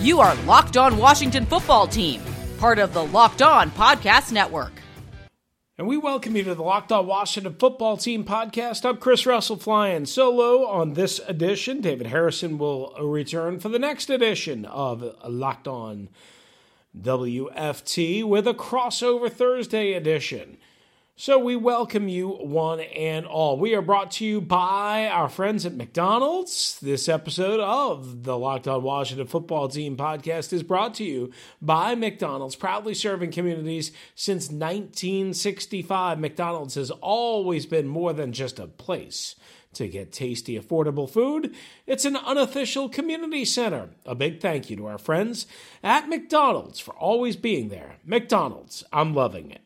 You are Locked On Washington Football Team, part of the Locked On Podcast Network. And we welcome you to the Locked On Washington Football Team podcast. I'm Chris Russell flying solo on this edition. David Harrison will return for the next edition of Locked On WFT with a crossover Thursday edition. So we welcome you one and all. We are brought to you by our friends at McDonald's. This episode of the Locked On Washington Football Team podcast is brought to you by McDonald's, proudly serving communities since 1965. McDonald's has always been more than just a place to get tasty, affordable food. It's an unofficial community center. A big thank you to our friends at McDonald's for always being there. McDonald's, I'm loving it.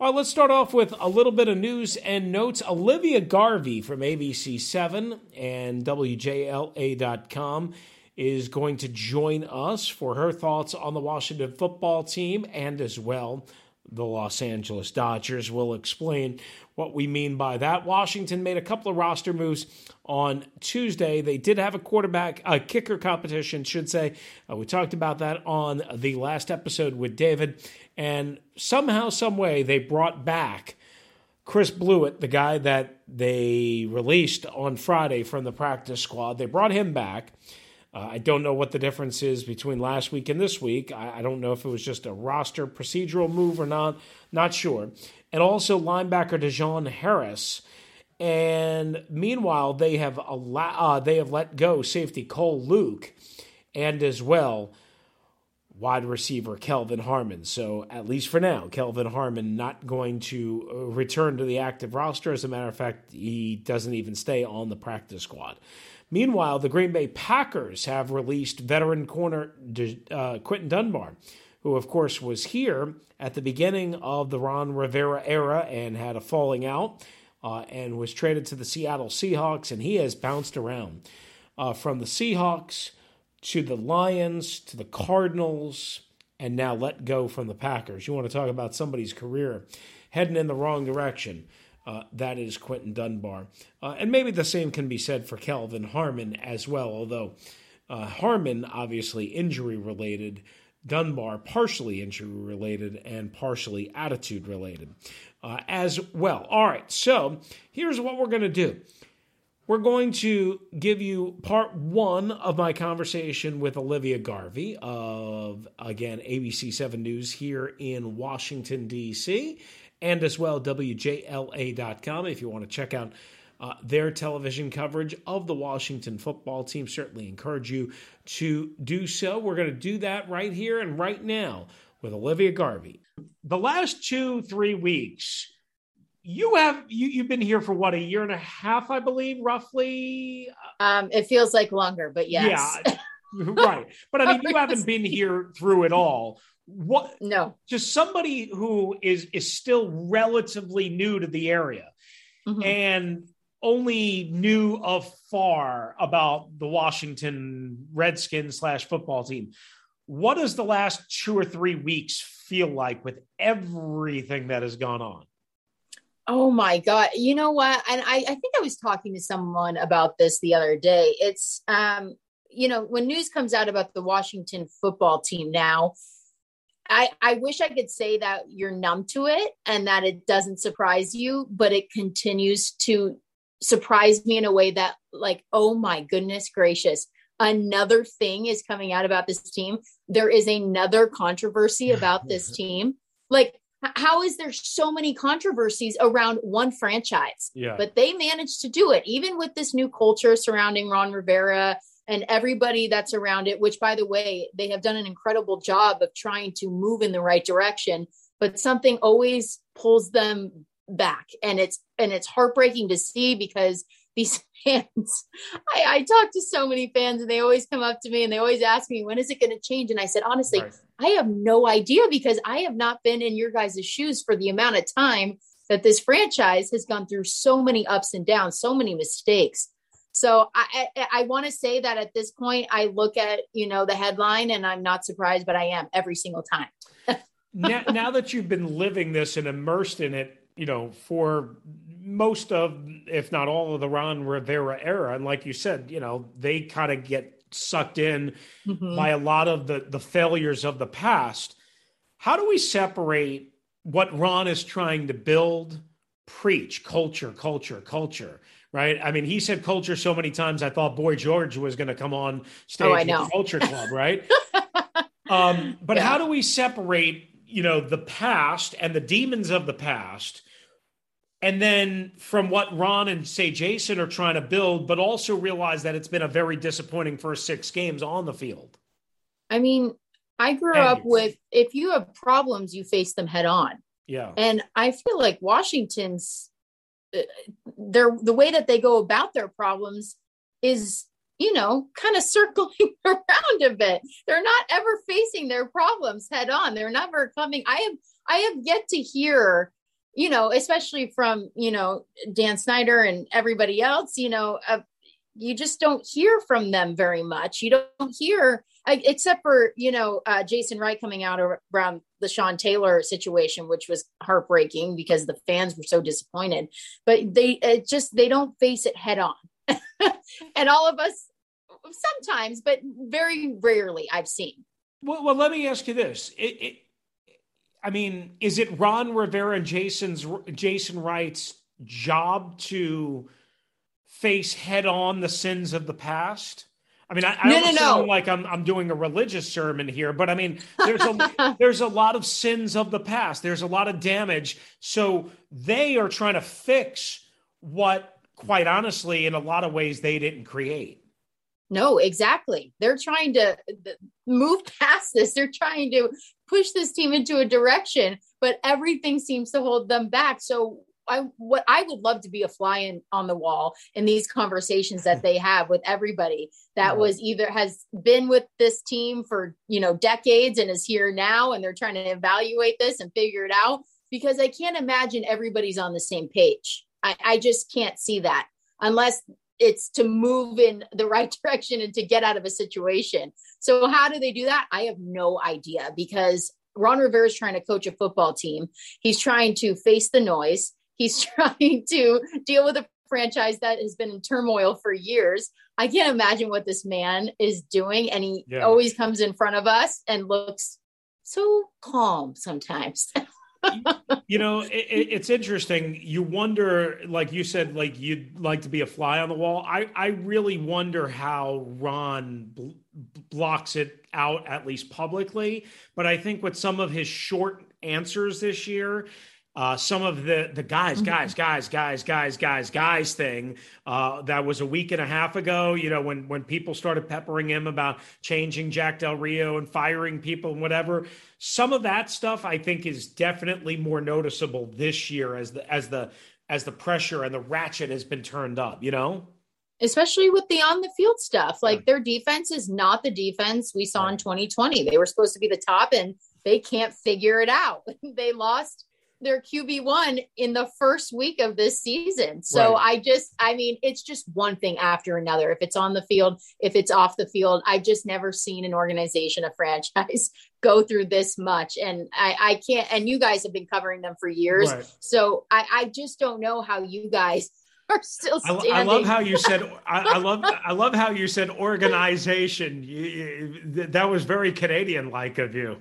All right, let's start off with a little bit of news and notes. Olivia Garvey from ABC7 and WJLA.com is going to join us for her thoughts on the Washington Football Team and as well the Los Angeles Dodgers. We'll explain what we mean by that. Washington made a couple of roster moves on Tuesday. They did have a kicker competition, should say. We talked about that on the last episode with David. And somehow, some way, they brought back Chris Blewitt, the guy that they released on Friday from the practice squad. They brought him back. I don't know what the difference is between last week and this week. I don't know if it was just a roster procedural move or not. Not sure. And also linebacker DeJon Harris. And meanwhile, they have let go safety Cole Luke and as well wide receiver Kelvin Harmon. So at least for now, Kelvin Harmon not going to return to the active roster. As a matter of fact, he doesn't even stay on the practice squad. Meanwhile, the Green Bay Packers have released veteran corner Quinton Dunbar, who, of course, was here at the beginning of the Ron Rivera era and had a falling out and was traded to the Seattle Seahawks, and he has bounced around from the Seahawks to the Lions, to the Cardinals, and now let go from the Packers. You want to talk about somebody's career heading in the wrong direction. That is Quinton Dunbar. And maybe the same can be said for Kelvin Harmon as well, although Harmon, obviously injury-related, Dunbar partially injury-related, and partially attitude-related as well. All right, so here's what we're going to do. We're going to give you part one of my conversation with Olivia Garvey of, again, ABC7 News here in Washington, D.C., and as well WJLA.com if you want to check out their television coverage of the Washington Football Team. Certainly encourage you to do so. We're going to do that right here and right now with Olivia Garvey. The last 2-3 weeks, you've been here for what, a year and a half, I believe, roughly. It feels like longer, but yes. Yeah, right. But I mean, you haven't been here through it all. What? No. Just somebody who is still relatively new to the area, mm-hmm. and only knew afar about the Washington Redskins / football team. What does the last 2 or 3 weeks feel like with everything that has gone on? Oh my God. You know what? And I think I was talking to someone about this the other day. It's, you know, when news comes out about the Washington Football Team now, I wish I could say that you're numb to it and that it doesn't surprise you, but it continues to surprise me in a way that, like, oh my goodness gracious, another thing is coming out about this team. There is another controversy about this team. Like, how is there so many controversies around one franchise? Yeah. But they managed to do it, even with this new culture surrounding Ron Rivera and everybody that's around it, which, by the way, they have done an incredible job of trying to move in the right direction, but something always pulls them back. And it's heartbreaking to see, because these fans, I talk to so many fans, and they always come up to me and they always ask me, when is it going to change? And I said, honestly, right, I have no idea, because I have not been in your guys' shoes for the amount of time that this franchise has gone through so many ups and downs, so many mistakes. So I want to say that at this point, I look at, the headline and I'm not surprised, but I am every single time. Now that you've been living this and immersed in it, for most of, if not all of the Ron Rivera era. And like you said, they kind of get sucked in by a lot of the failures of the past. How do we separate what Ron is trying to build, preach, culture, right? I mean, he said culture so many times, I thought Boy George was going to come on stage with the Culture Club, right? But how do we separate, the past and the demons of the past, and then from what Ron and say Jason are trying to build, but also realize that it's been a very disappointing first six games on the field? I mean, I grew up with, if you have problems, you face them head on. Yeah. And I feel like Washington's, the way that they go about their problems is, kind of circling around a bit. They're not ever facing their problems head on. They're never coming. I have yet to hear, especially from, Dan Snyder and everybody else, you just don't hear from them very much. You don't hear, except for, Jason Wright coming out around the Sean Taylor situation, which was heartbreaking because the fans were so disappointed, but they don't face it head on. And all of us sometimes, but very rarely I've seen. Well, let me ask you this. Is it Ron Rivera and Jason Wright's job to face head on the sins of the past? I mean, I don't sound like I'm doing a religious sermon here, but I mean, there's a lot of sins of the past. There's a lot of damage. So they are trying to fix what, quite honestly, in a lot of ways, they didn't create. No, exactly. They're trying to move past this. They're trying to push this team into a direction, but everything seems to hold them back. So I would love to be a fly on the wall in these conversations that they have with everybody that was either has been with this team for, decades and is here now, and they're trying to evaluate this and figure it out, because I can't imagine everybody's on the same page. I just can't see that unless it's to move in the right direction and to get out of a situation. So how do they do that? I have no idea, because Ron Rivera is trying to coach a football team. He's trying to face the noise. He's trying to deal with a franchise that has been in turmoil for years. I can't imagine what this man is doing. And he always comes in front of us and looks so calm sometimes. It's interesting. You wonder, like you said, like you'd like to be a fly on the wall. I really wonder how Ron blocks it out, at least publicly. But I think with some of his short answers this year, some of the guys thing that was a week and a half ago, when people started peppering him about changing Jack Del Rio and firing people and whatever, some of that stuff I think is definitely more noticeable this year as the pressure and the ratchet has been turned up, Especially with the on the field stuff. Like their defense is not the defense we saw in 2020. They were supposed to be the top and they can't figure it out. They lost their QB1 in the first week of this season. So it's just one thing after another. If it's on the field, if it's off the field, I've just never seen an organization, a franchise go through this much. And I can't, and you guys have been covering them for years. Right. So I just don't know how you guys are still standing. I love how you said, I love how you said organization. That was very Canadian-like of you.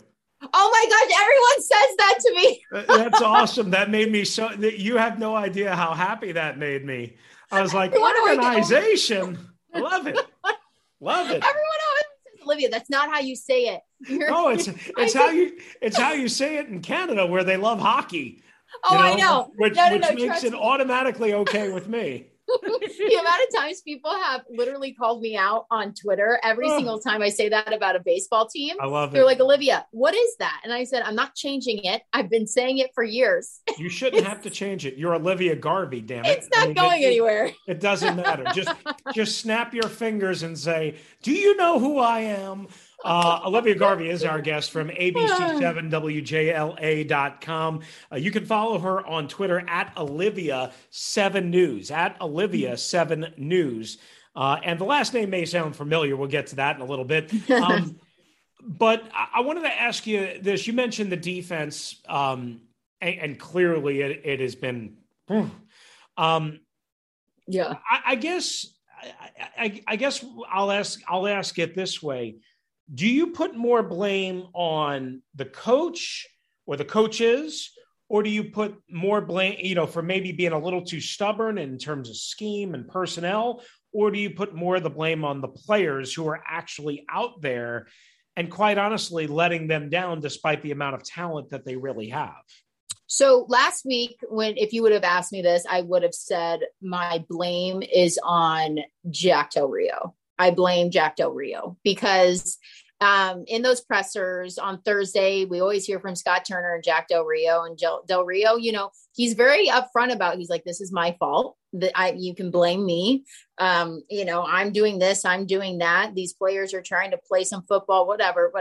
Oh my gosh, everyone says that to me. That's awesome. That made me so, you have no idea how happy that made me. I was like, organization. Love it. Love it. Everyone always says, Olivia, that's not how you say it. It's how you say it in Canada, where they love hockey. Oh, I know. Which makes it automatically okay with me. The amount of times people have literally called me out on Twitter every single time I say that about a baseball team. I love it. They're like, Olivia, what is that? And I said, I'm not changing it. I've been saying it for years. You shouldn't have to change it. You're Olivia Garvey, damn it. It's not going anywhere. It doesn't matter. Just snap your fingers and say, do you know who I am? Olivia Garvey is our guest from ABC7, WJLA.com. You can follow her on Twitter at Olivia7News, at Olivia7News. And the last name may sound familiar. We'll get to that in a little bit. But I wanted to ask you this. You mentioned the defense, and clearly it has been. Yeah, I guess I'll ask it this way. Do you put more blame on the coach or the coaches, or do you put more blame, for maybe being a little too stubborn in terms of scheme and personnel, or do you put more of the blame on the players who are actually out there and quite honestly letting them down despite the amount of talent that they really have? So last week, if you would have asked me this, I would have said my blame is on Jack Del Rio. I blame Jack Del Rio because in those pressers on Thursday, we always hear from Scott Turner and Jack Del Rio, and Del Rio, he's very upfront about, he's like, this is my fault, that you can blame me. I'm doing this, I'm doing that. These players are trying to play some football, whatever.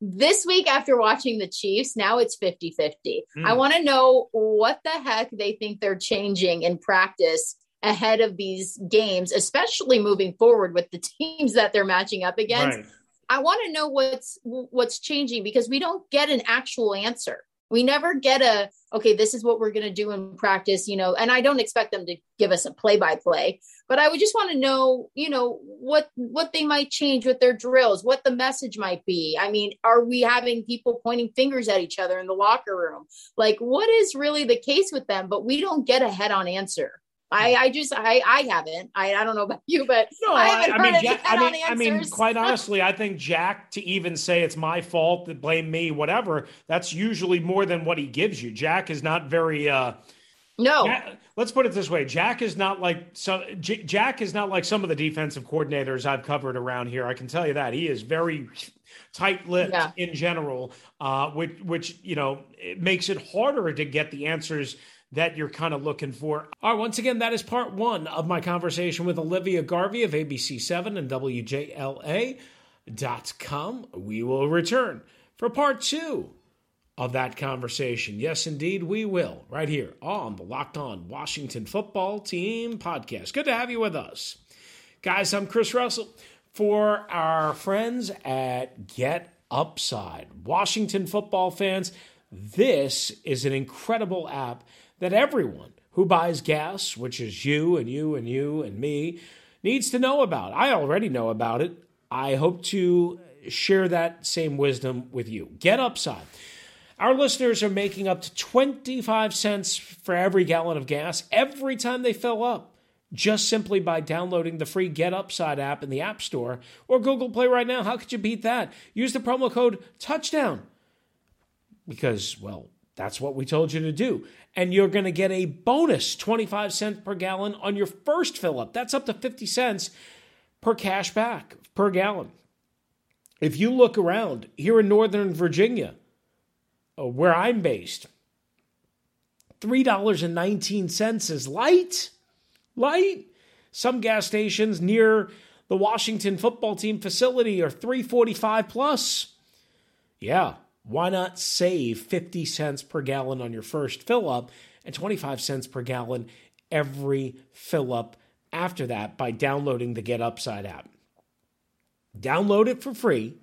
This week, after watching the Chiefs, now it's 50-50. I want to know what the heck they think they're changing in practice ahead of these games, especially moving forward with the teams that they're matching up against. Right. I want to know what's changing, because we don't get an actual answer. We never get this is what we're going to do in practice, and I don't expect them to give us a play-by-play, but I would just want to know, what they might change with their drills, what the message might be. I mean, are we having people pointing fingers at each other in the locker room? Like, what is really the case with them? But we don't get a head-on answer. I haven't. I don't know about you, but no, I haven't heard any head-on answers. Quite honestly, I think Jack, to even say it's my fault, that blame me, whatever, that's usually more than what he gives you. Jack is not very. No. Let's put it this way: Jack is not like some of the defensive coordinators I've covered around here. I can tell you that he is very tight-lipped in general, which it makes it harder to get the answers that you're kind of looking for. All right, once again, that is part one of my conversation with Olivia Garvey of ABC7 and WJLA.com. We will return for part two of that conversation. Yes, indeed, we will, right here on the Locked On Washington Football Team podcast. Good to have you with us. Guys, I'm Chris Russell for our friends at GetUpside. Washington football fans, this is an incredible app that everyone who buys gas, which is you and you and you and me, needs to know about. I already know about it. I hope to share that same wisdom with you. GetUpside. Our listeners are making up to 25 cents for every gallon of gas every time they fill up, just simply by downloading the free GetUpside app in the App Store or Google Play right now. How could you beat that? Use the promo code TOUCHDOWN because, well, that's what we told you to do. And you're going to get a bonus 25 cents per gallon on your first fill up. That's up to 50 cents per cash back per gallon. If you look around here in Northern Virginia, where I'm based, $3.19 is light. Some gas stations near the Washington football team facility are $3.45 plus. Yeah. Why not save 50 cents per gallon on your first fill-up and 25 cents per gallon every fill-up after that by downloading the GetUpside app? Download it for free,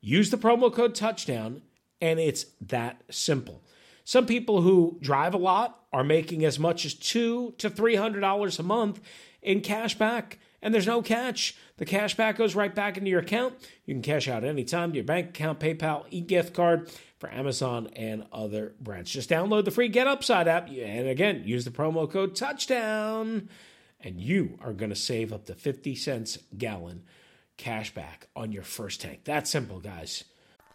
use the promo code TOUCHDOWN, and it's that simple. Some people who drive a lot are making as much as $200 to $300 a month in cash back. And there's no catch. The cash back goes right back into your account. You can cash out anytime to your bank account, PayPal, e-gift card for Amazon and other brands. Just download the free GetUpside app. And again, use the promo code TOUCHDOWN. And you are going to save up to 50 cents a gallon cash back on your first tank. That's simple, guys.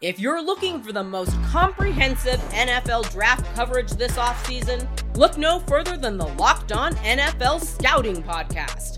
If you're looking for the most comprehensive NFL draft coverage this offseason, look no further than the Locked On NFL Scouting Podcast.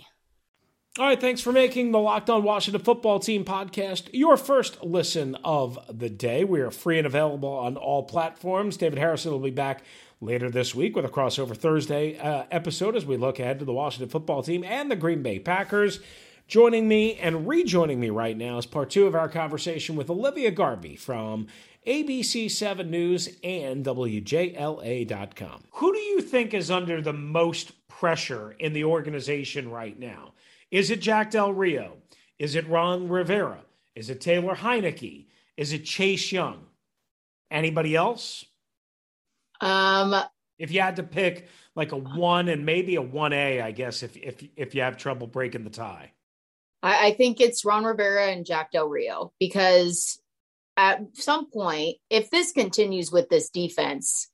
All right, thanks for making the Locked On Washington Football Team podcast your first listen of the day. We are free and available on all platforms. David Harrison will be back later this week with a crossover Thursday episode as we look ahead to the Washington Football Team and the Green Bay Packers. Joining me and rejoining me right now is part two of our conversation with Olivia Garvey from ABC7 News and WJLA.com. Who do you think is under the most pressure in the organization right now? Is it Jack Del Rio? Is it Ron Rivera? Is it Taylor Heinicke? Is it Chase Young? Anybody else? If you had to pick like a one and maybe a 1A, I guess, if you have trouble breaking the tie. I think it's Ron Rivera and Jack Del Rio, because at some point, if this continues with this defense,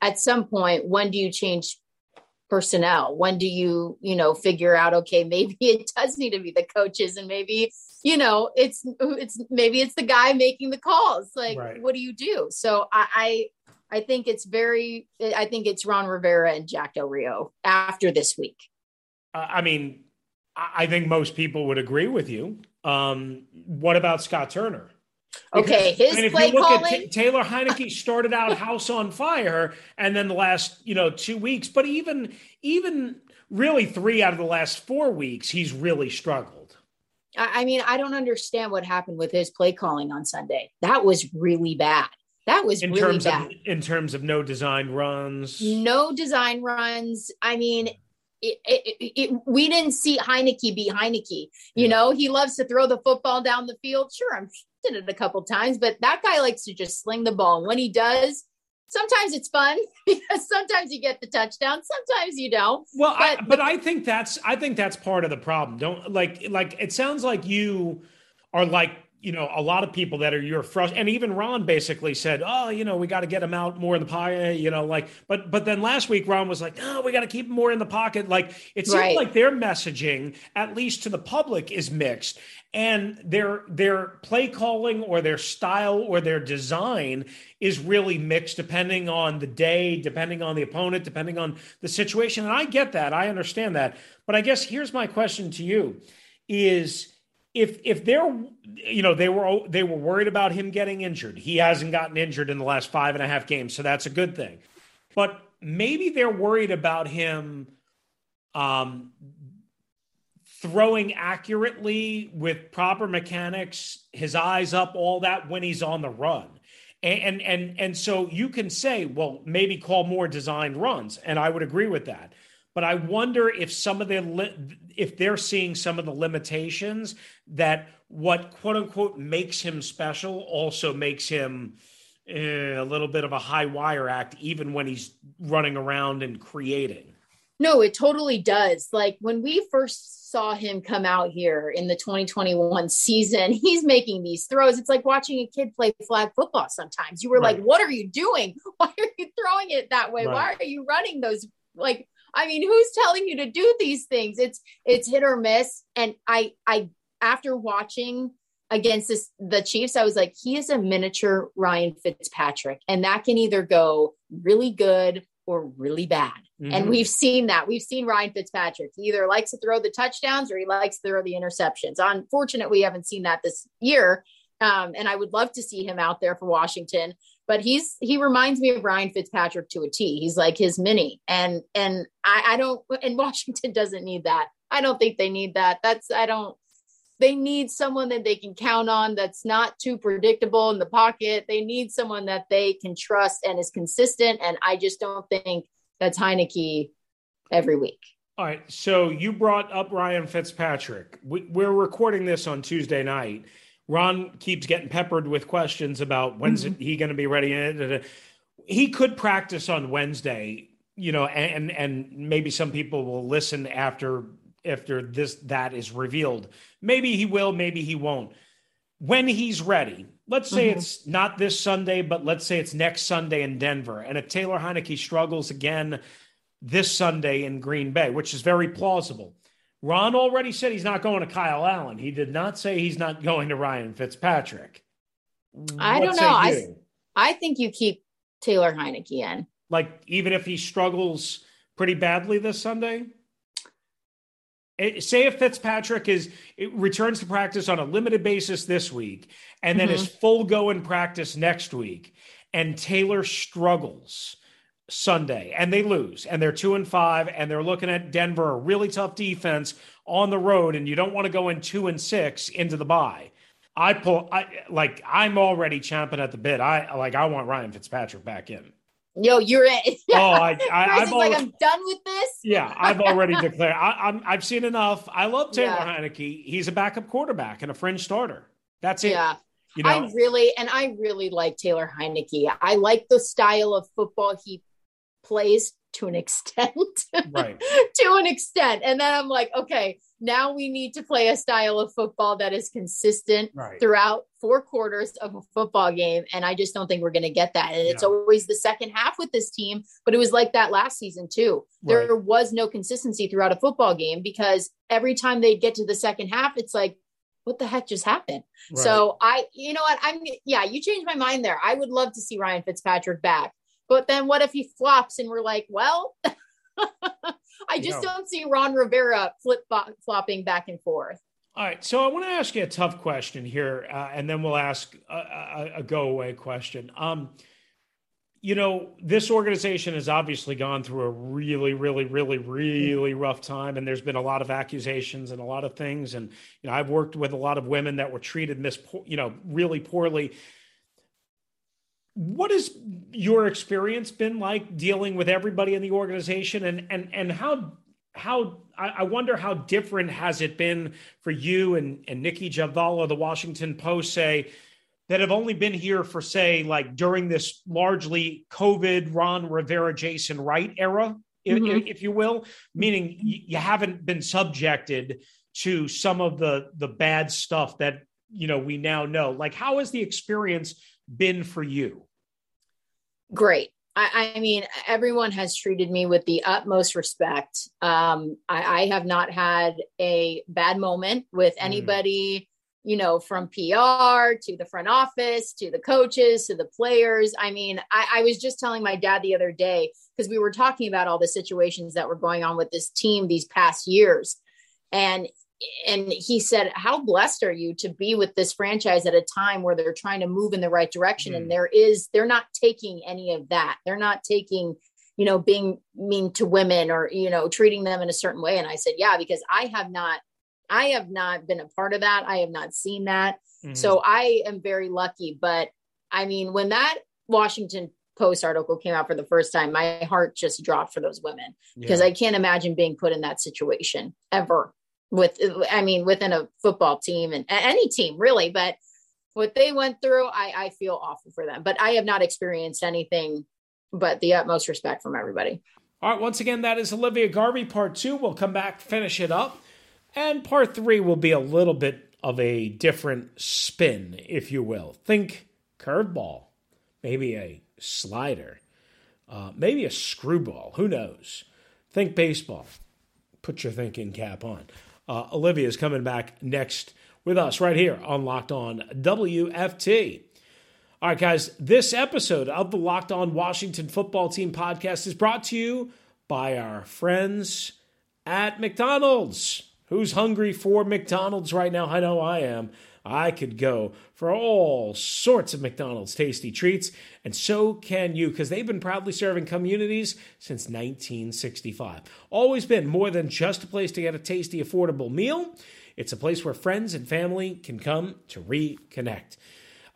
at some point, when do you change personnel? When do you, figure out, okay, maybe it does need to be the coaches, and maybe, it's the guy making the calls. Like, right. What do you do? So I think it's I think it's Ron Rivera and Jack Del Rio after this week. I think most people would agree with you. What about Scott Turner? Okay, because, his play calling. Taylor Heinicke started out house on fire, and then the last 2 weeks, but even really 3 out of the last 4 weeks, he's really struggled. I don't understand what happened with his play calling on Sunday. That was really bad. That was really bad in terms of no design runs. I mean. We didn't see Heinicke be Heinicke. He loves to throw the football down the field. Sure, I'm did it a couple times, but that guy likes to just sling the ball. And when he does, sometimes it's fun because sometimes you get the touchdown, sometimes you don't. Well, but I think that's part of the problem. Don't like it sounds like you are a lot of people that are your frustrated, and even Ron basically said, we got to get him out more in the pocket, but then last week Ron was like, no, we got to keep him more in the pocket. Like, it seems right. Like their messaging, at least to the public, is mixed, and their play calling or their style or their design is really mixed depending on the day, depending on the opponent, depending on the situation. And I get that. I understand that. But I guess here's my question to you is, if they're, they were worried about him getting injured. He hasn't gotten injured in the last 5.5 games, so that's a good thing. But maybe they're worried about him throwing accurately with proper mechanics, his eyes up, all that when he's on the run. And so you can say, well, maybe call more designed runs, and I would agree with that. But I wonder if if they're seeing some of the limitations that what quote unquote makes him special also makes him a little bit of a high wire act, even when he's running around and creating. No, it totally does. Like when we first saw him come out here in the 2021 season, he's making these throws. It's like watching a kid play flag football. Sometimes you were right. Like, what are you doing? Why are you throwing it that way? Right. Why are you running those? Who's telling you to do these things? It's hit or miss. And I after watching against the Chiefs, I was like, he is a miniature Ryan Fitzpatrick, and that can either go really good or really bad. Mm-hmm. And we've seen that. We've seen Ryan Fitzpatrick. He either likes to throw the touchdowns or he likes to throw the interceptions. Unfortunately, we haven't seen that this year. And I would love to see him out there for Washington, but he reminds me of Ryan Fitzpatrick to a T. He's like his mini, and I don't, and Washington doesn't need that. I don't think they need that. They need someone that they can count on. That's not too predictable in the pocket. They need someone that they can trust and is consistent. And I just don't think that's Heinicke every week. All right. So you brought up Ryan Fitzpatrick. We're recording this on Tuesday night. Ron keeps getting peppered with questions about when's he going to be ready. He could practice on Wednesday, you know, and maybe some people will listen after this, that is revealed. Maybe he will, maybe he won't. When he's ready, let's say it's not this Sunday, but let's say it's next Sunday in Denver. And if Taylor Heinicke struggles again this Sunday in Green Bay, which is very plausible, Ron already said he's not going to Kyle Allen. He did not say he's not going to Ryan Fitzpatrick. I don't know. I think you keep Taylor Heinicke in. Like, even if he struggles pretty badly this Sunday? Say if Fitzpatrick returns to practice on a limited basis this week and then is full go in practice next week, and Taylor struggles Sunday and they lose and they're 2-5 and they're looking at Denver, a really tough defense on the road, and you don't want to go in 2-6 into the bye. I'm already chomping at the bit. I want Ryan Fitzpatrick back in. Yo, you're it. Oh, I'm done with this. Yeah, I've already declared. I've seen enough. I love Taylor Heinicke. He's a backup quarterback and a fringe starter. That's it. Yeah, you know? I really like Taylor Heinicke. I like the style of football he plays to an extent. Right. To an extent, and then I'm like, okay, now we need to play a style of football that is consistent throughout 4 quarters of a football game. And I just don't think we're going to get that. And it's always the second half with this team, but it was like that last season too. Right. There was no consistency throughout a football game because every time they get to the second half, it's like, what the heck just happened? Right. So you changed my mind there. I would love to see Ryan Fitzpatrick back, but then what if he flops and we're like, well, I just don't see Ron Rivera flopping back and forth. All right. So I want to ask you a tough question here, and then we'll ask a go away question. You know, this organization has obviously gone through a really, really, really, really rough time. And there's been a lot of accusations and a lot of things. And, you know, I've worked with a lot of women that were treated really poorly. What has your experience been like dealing with everybody in the organization, and how I wonder how different has it been for you and Nikki Javala, the Washington Post, say, that have only been here for, say, like during this largely COVID Ron Rivera, Jason Wright era, if you will, meaning you haven't been subjected to some of the bad stuff that, you know, we now know. Like, how has the experience been for you? Great. I mean, everyone has treated me with the utmost respect. I have not had a bad moment with anybody, you know, from PR to the front office, to the coaches, to the players. I mean, I was just telling my dad the other day, because we were talking about all the situations that were going on with this team these past years. And he said, how blessed are you to be with this franchise at a time where they're trying to move in the right direction? And they're not taking any of that. They're not taking, you know, being mean to women or, you know, treating them in a certain way. And I said, yeah, because I have not been a part of that. I have not seen that. So I am very lucky. But I mean, when that Washington Post article came out for the first time, my heart just dropped for those women, because I can't imagine being put in that situation ever. Within a football team and any team really, but what they went through, I feel awful for them, but I have not experienced anything but the utmost respect from everybody. All right. Once again, that is Olivia Garvey. Part 2, we'll come back, finish it up. And part 3 will be a little bit of a different spin, if you will. Think curveball, maybe a slider, maybe a screwball, who knows? Think baseball. Put your thinking cap on. Olivia is coming back next with us right here on Locked On WFT. All right, guys, this episode of the Locked On Washington Football Team podcast is brought to you by our friends at McDonald's. Who's hungry for McDonald's right now? I know I am. I could go for all sorts of McDonald's tasty treats, and so can you, because they've been proudly serving communities since 1965. Always been more than just a place to get a tasty, affordable meal. It's a place where friends and family can come to reconnect.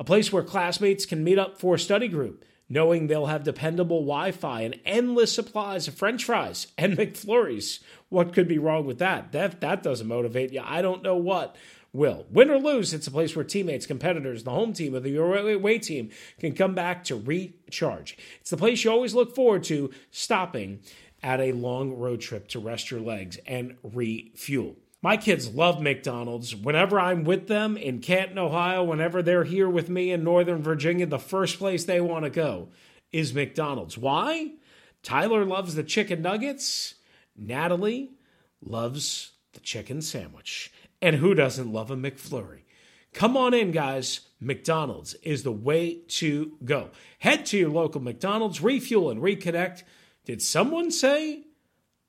A place where classmates can meet up for a study group, knowing they'll have dependable Wi-Fi and endless supplies of French fries and McFlurries. What could be wrong with that? That doesn't motivate you. I don't know what. will. Win or lose, it's a place where teammates, competitors, the home team, or the away team can come back to recharge. It's the place you always look forward to stopping at a long road trip to rest your legs and refuel. My kids love McDonald's. Whenever I'm with them in Canton, Ohio, whenever they're here with me in Northern Virginia, the first place they want to go is McDonald's. Why? Tyler loves the chicken nuggets. Natalie loves the chicken sandwich. And who doesn't love a McFlurry? Come on in, guys. McDonald's is the way to go. Head to your local McDonald's, refuel and reconnect. Did someone say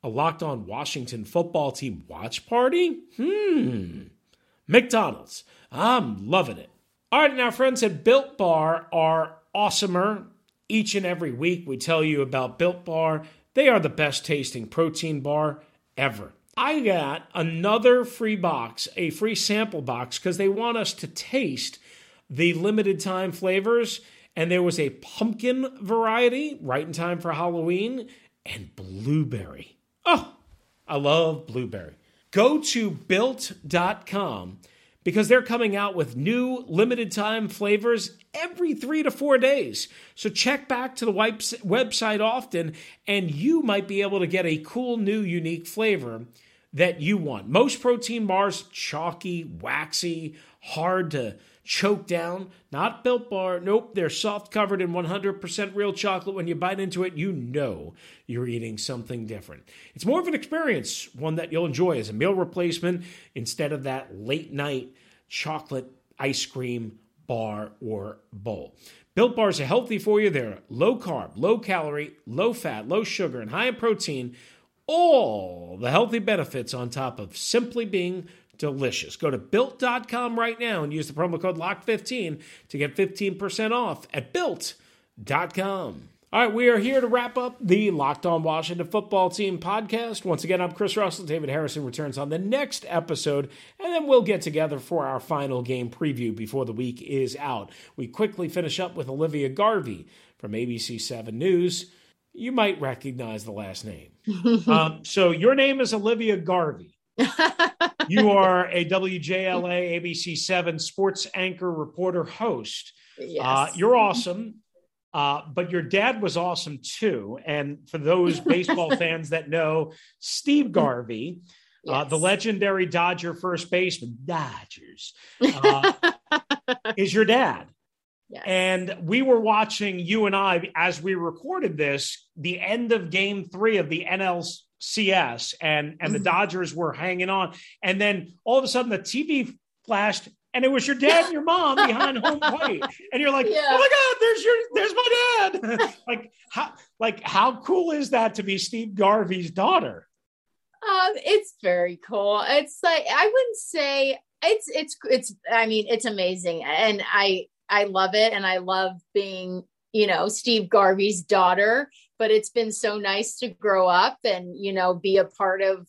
a Locked On Washington Football Team watch party? McDonald's. I'm loving it. All right, and our friends at Built Bar are awesomer. Each and every week we tell you about Built Bar. They are the best tasting protein bar ever. I got another free box, a free sample box, because they want us to taste the limited time flavors. And there was a pumpkin variety right in time for Halloween and blueberry. Oh, I love blueberry. Go to Built.com because they're coming out with new limited time flavors every 3 to 4 days. So check back to the website often and you might be able to get a cool, new, unique flavor that you want. Most protein bars, chalky, waxy, hard to choke down. Not Built Bar. Nope, they're soft, covered in 100% real chocolate. When you bite into it, you know you're eating something different. It's more of an experience, one that you'll enjoy as a meal replacement instead of that late night chocolate ice cream bar or bowl. Built Bars are healthy for you. They're low carb, low calorie, low fat, low sugar, and high in protein. All the healthy benefits on top of simply being delicious. Go to Built.com right now and use the promo code LOCK15 to get 15% off at Built.com. All right, we are here to wrap up the Locked On Washington Football Team podcast. Once again, I'm Chris Russell. David Harrison returns on the next episode, and then we'll get together for our final game preview before the week is out. We quickly finish up with Olivia Garvey from ABC7 News. You might recognize the last name. So your name is Olivia Garvey. You are a WJLA ABC7 sports anchor, reporter, host. Yes. You're awesome, but your dad was awesome too. And for those baseball fans that know, Steve Garvey, yes, the legendary Dodger first baseman, Dodgers, is your dad. Yes. And we were watching, you and I, as we recorded this, the end of Game 3 of the NLCS, and the Dodgers were hanging on. And then all of a sudden the TV flashed and it was your dad and your mom behind home plate. And you're like, oh my God, there's my dad. How cool is that to be Steve Garvey's daughter? It's very cool. It's like, I wouldn't say it's I mean, it's amazing. And I love it. And I love being, Steve Garvey's daughter, but it's been so nice to grow up and, be a part of,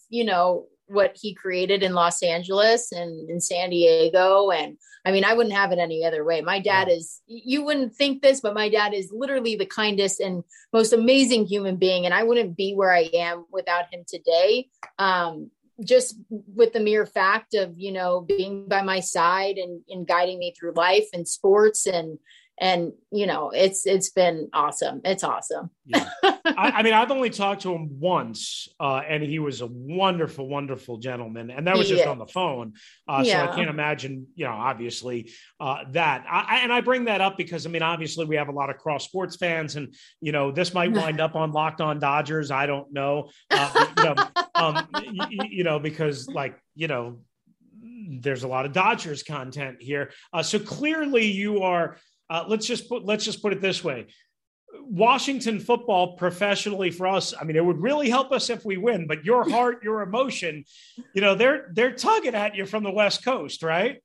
what he created in Los Angeles and in San Diego. And I mean, I wouldn't have it any other way. My dad is, you wouldn't think this, but my dad is literally the kindest and most amazing human being. And I wouldn't be where I am without him today. Just with the mere fact of, being by my side and guiding me through life and sports and, it's been awesome. It's awesome. Yeah. I mean, I've only talked to him once and he was a wonderful, wonderful gentleman. And that was just on the phone. So I can't imagine, obviously that. And I bring that up because, I mean, obviously we have a lot of cross sports fans and, this might wind up on Locked On Dodgers. I don't know, because there's a lot of Dodgers content here. So clearly you are, let's just put it this way. Washington football professionally for us, I mean, it would really help us if we win, but your heart, your emotion, they're tugging at you from the West Coast, right?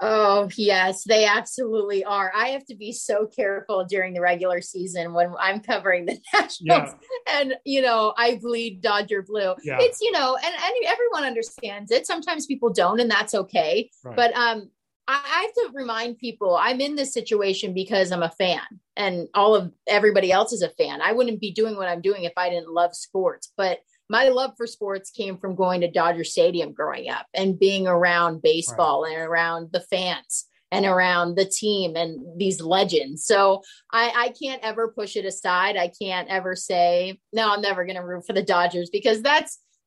Oh, yes, they absolutely are. I have to be so careful during the regular season when I'm covering the Nationals and, I bleed Dodger blue. Yeah. It's, and everyone understands it. Sometimes people don't, and that's okay. Right. But I have to remind people I'm in this situation because I'm a fan and everybody else is a fan. I wouldn't be doing what I'm doing if I didn't love sports, but my love for sports came from going to Dodger Stadium growing up and being around baseball and around the fans and around the team and these legends. So I can't ever push it aside. I can't ever say, no, I'm never going to root for the Dodgers, because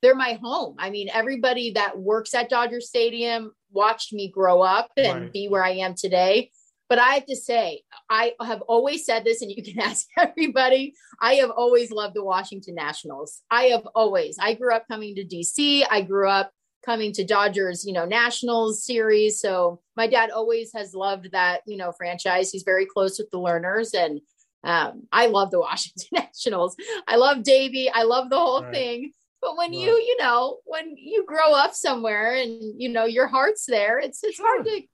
they're my home. I mean, everybody that works at Dodger Stadium watched me grow up and be where I am today. But I have to say, I have always said this, and you can ask everybody, I have always loved the Washington Nationals. I grew up coming to DC. I grew up coming to Dodgers, Nationals series. So my dad always has loved that, franchise. He's very close with the Lerners, and I love the Washington Nationals. I love Davey. I love the whole thing. But when when you grow up somewhere and, your heart's there, it's hard to,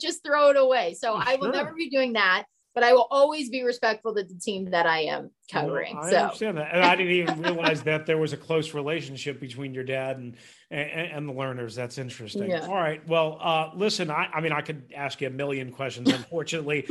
just throw it away. So I will never be doing that, but I will always be respectful to the team that I am covering. I understand that. And I didn't even realize that there was a close relationship between your dad and the Lerners. That's interesting. Yeah. All right. Well, listen, I mean, I could ask you a million questions. Unfortunately,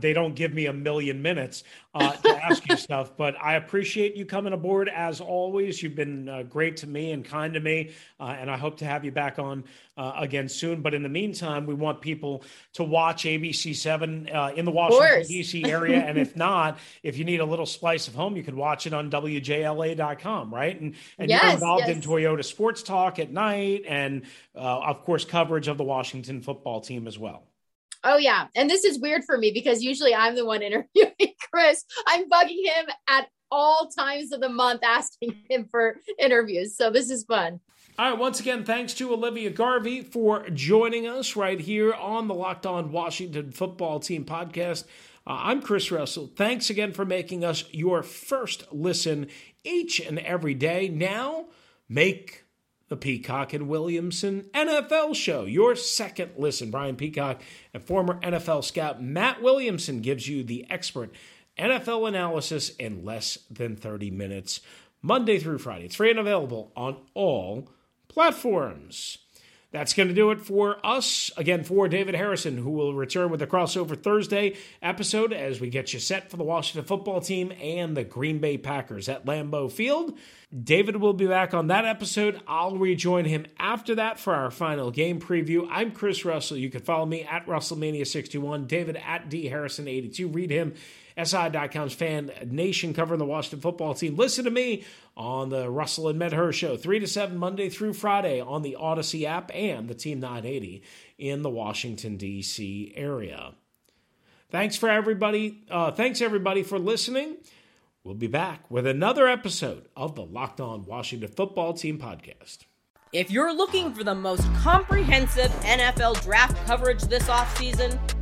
they don't give me a million minutes to ask you stuff, but I appreciate you coming aboard as always. You've been great to me and kind to me. And I hope to have you back on again soon. But in the meantime, we want people to watch ABC7 in the Washington DC area. And if not, if you need a little slice of home, you can watch it on WJLA.com, right? And you're involved in Toyota Sports Talk at night and, of course, coverage of the Washington football team as well. Oh, yeah. And this is weird for me because usually I'm the one interviewing Chris. I'm bugging him at all times of the month asking him for interviews. So this is fun. All right, once again, thanks to Olivia Garvey for joining us right here on the Locked On Washington Football Team podcast. I'm Chris Russell. Thanks again for making us your first listen each and every day. Now, make the Peacock and Williamson NFL show your second listen. Brian Peacock and former NFL scout Matt Williamson gives you the expert NFL analysis in less than 30 minutes, Monday through Friday. It's free and available on all platforms. That's going to do it for us. Again, for David Harrison, who will return with a crossover Thursday episode as we get you set for the Washington football team and the Green Bay Packers at Lambeau Field. David will be back on that episode. I'll rejoin him after that for our final game preview. I'm Chris Russell. You can follow me at WrestleMania61, David at DHarrison82. Read him, SI.com's Fan Nation, covering the Washington football team. Listen to me on the Russell and Medher show, 3 to 7 Monday through Friday on the Odyssey app and the Team 980 in the Washington, D.C. area. Thanks, everybody, for listening. We'll be back with another episode of the Locked On Washington Football Team podcast. If you're looking for the most comprehensive NFL draft coverage this offseason,